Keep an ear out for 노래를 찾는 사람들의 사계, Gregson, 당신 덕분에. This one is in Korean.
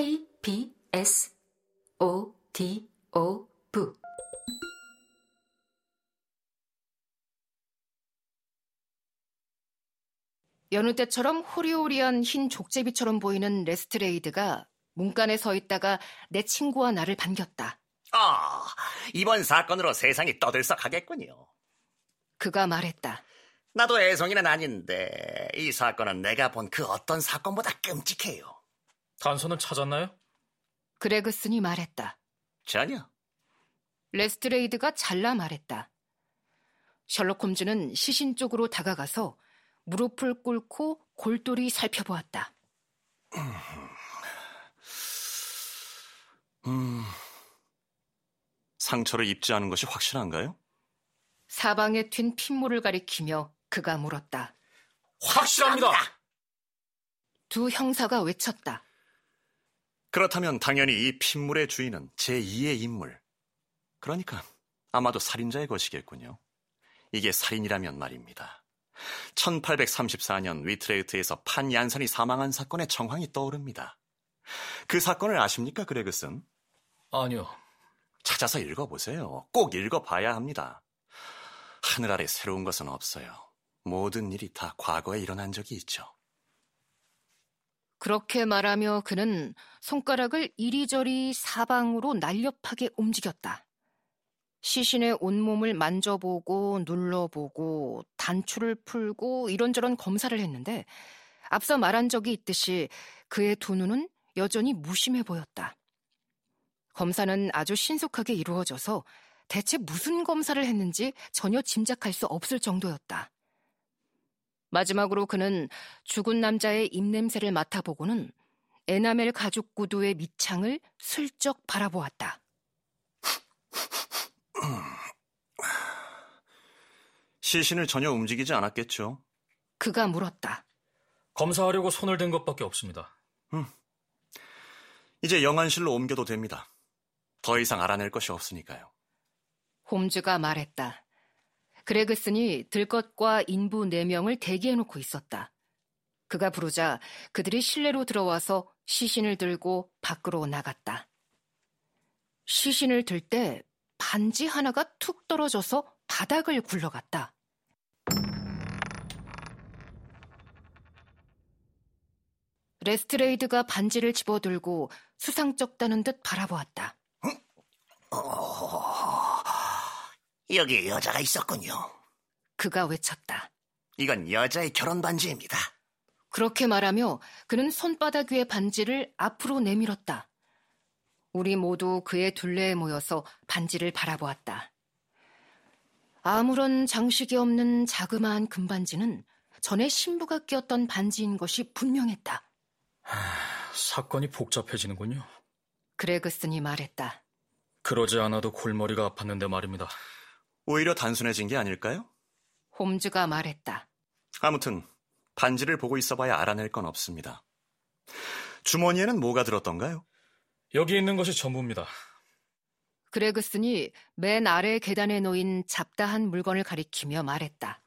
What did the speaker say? KBSODOV 여느 때처럼 호리호리한 흰 족제비처럼 보이는 레스트레이드가 문간에 서 있다가 내 친구와 나를 반겼다. 아, 이번 사건으로 세상이 떠들썩하겠군요. 그가 말했다. 나도 애송이는 아닌데 이 사건은 내가 본 그 어떤 사건보다 끔찍해요. 단서는 찾았나요? 그레그슨이 말했다. 전혀. 레스트레이드가 잘라 말했다. 셜록 홈즈는 시신 쪽으로 다가가서 무릎을 꿇고 골똘히 살펴보았다. 상처를 입지 않은 것이 확실한가요? 사방에 튄 핏물을 가리키며 그가 물었다. 확실합니다! 두 형사가 외쳤다. 그렇다면 당연히 이 핏물의 주인은 제2의 인물. 그러니까 아마도 살인자의 것이겠군요. 이게 살인이라면 말입니다. 1834년 위트레흐트에서 판 얀선이 사망한 사건의 정황이 떠오릅니다. 그 사건을 아십니까, 그레그슨? 아니요. 찾아서 읽어보세요. 꼭 읽어봐야 합니다. 하늘 아래 새로운 것은 없어요. 모든 일이 다 과거에 일어난 적이 있죠. 그렇게 말하며 그는 손가락을 이리저리 사방으로 날렵하게 움직였다. 시신의 온몸을 만져보고 눌러보고 단추를 풀고 이런저런 검사를 했는데 앞서 말한 적이 있듯이 그의 두 눈은 여전히 무심해 보였다. 검사는 아주 신속하게 이루어져서 대체 무슨 검사를 했는지 전혀 짐작할 수 없을 정도였다. 마지막으로 그는 죽은 남자의 입냄새를 맡아보고는 에나멜 가죽 구두의 밑창을 슬쩍 바라보았다. 시신을 전혀 움직이지 않았겠죠? 그가 물었다. 검사하려고 손을 댄 것밖에 없습니다. 이제 영안실로 옮겨도 됩니다. 더 이상 알아낼 것이 없으니까요. 홈즈가 말했다. 그레그슨이 들것과 인부 4명을 대기해놓고 있었다. 그가 부르자 그들이 실내로 들어와서 시신을 들고 밖으로 나갔다. 시신을 들 때 반지 하나가 툭 떨어져서 바닥을 굴러갔다. 레스트레이드가 반지를 집어들고 수상쩍다는 듯 바라보았다. 여기 여자가 있었군요. 그가 외쳤다. 이건 여자의 결혼 반지입니다. 그렇게 말하며 그는 손바닥 위의 반지를 앞으로 내밀었다. 우리 모두 그의 둘레에 모여서 반지를 바라보았다. 아무런 장식이 없는 자그마한 금반지는 전에 신부가 끼었던 반지인 것이 분명했다. 사건이 복잡해지는군요. 그레그슨이 말했다. 그러지 않아도 골머리가 아팠는데 말입니다. 오히려 단순해진 게 아닐까요? 홈즈가 말했다. 아무튼 반지를 보고 있어봐야 알아낼 건 없습니다. 주머니에는 뭐가 들었던가요? 여기 있는 것이 전부입니다. 그레그슨이 맨 아래 계단에 놓인 잡다한 물건을 가리키며 말했다.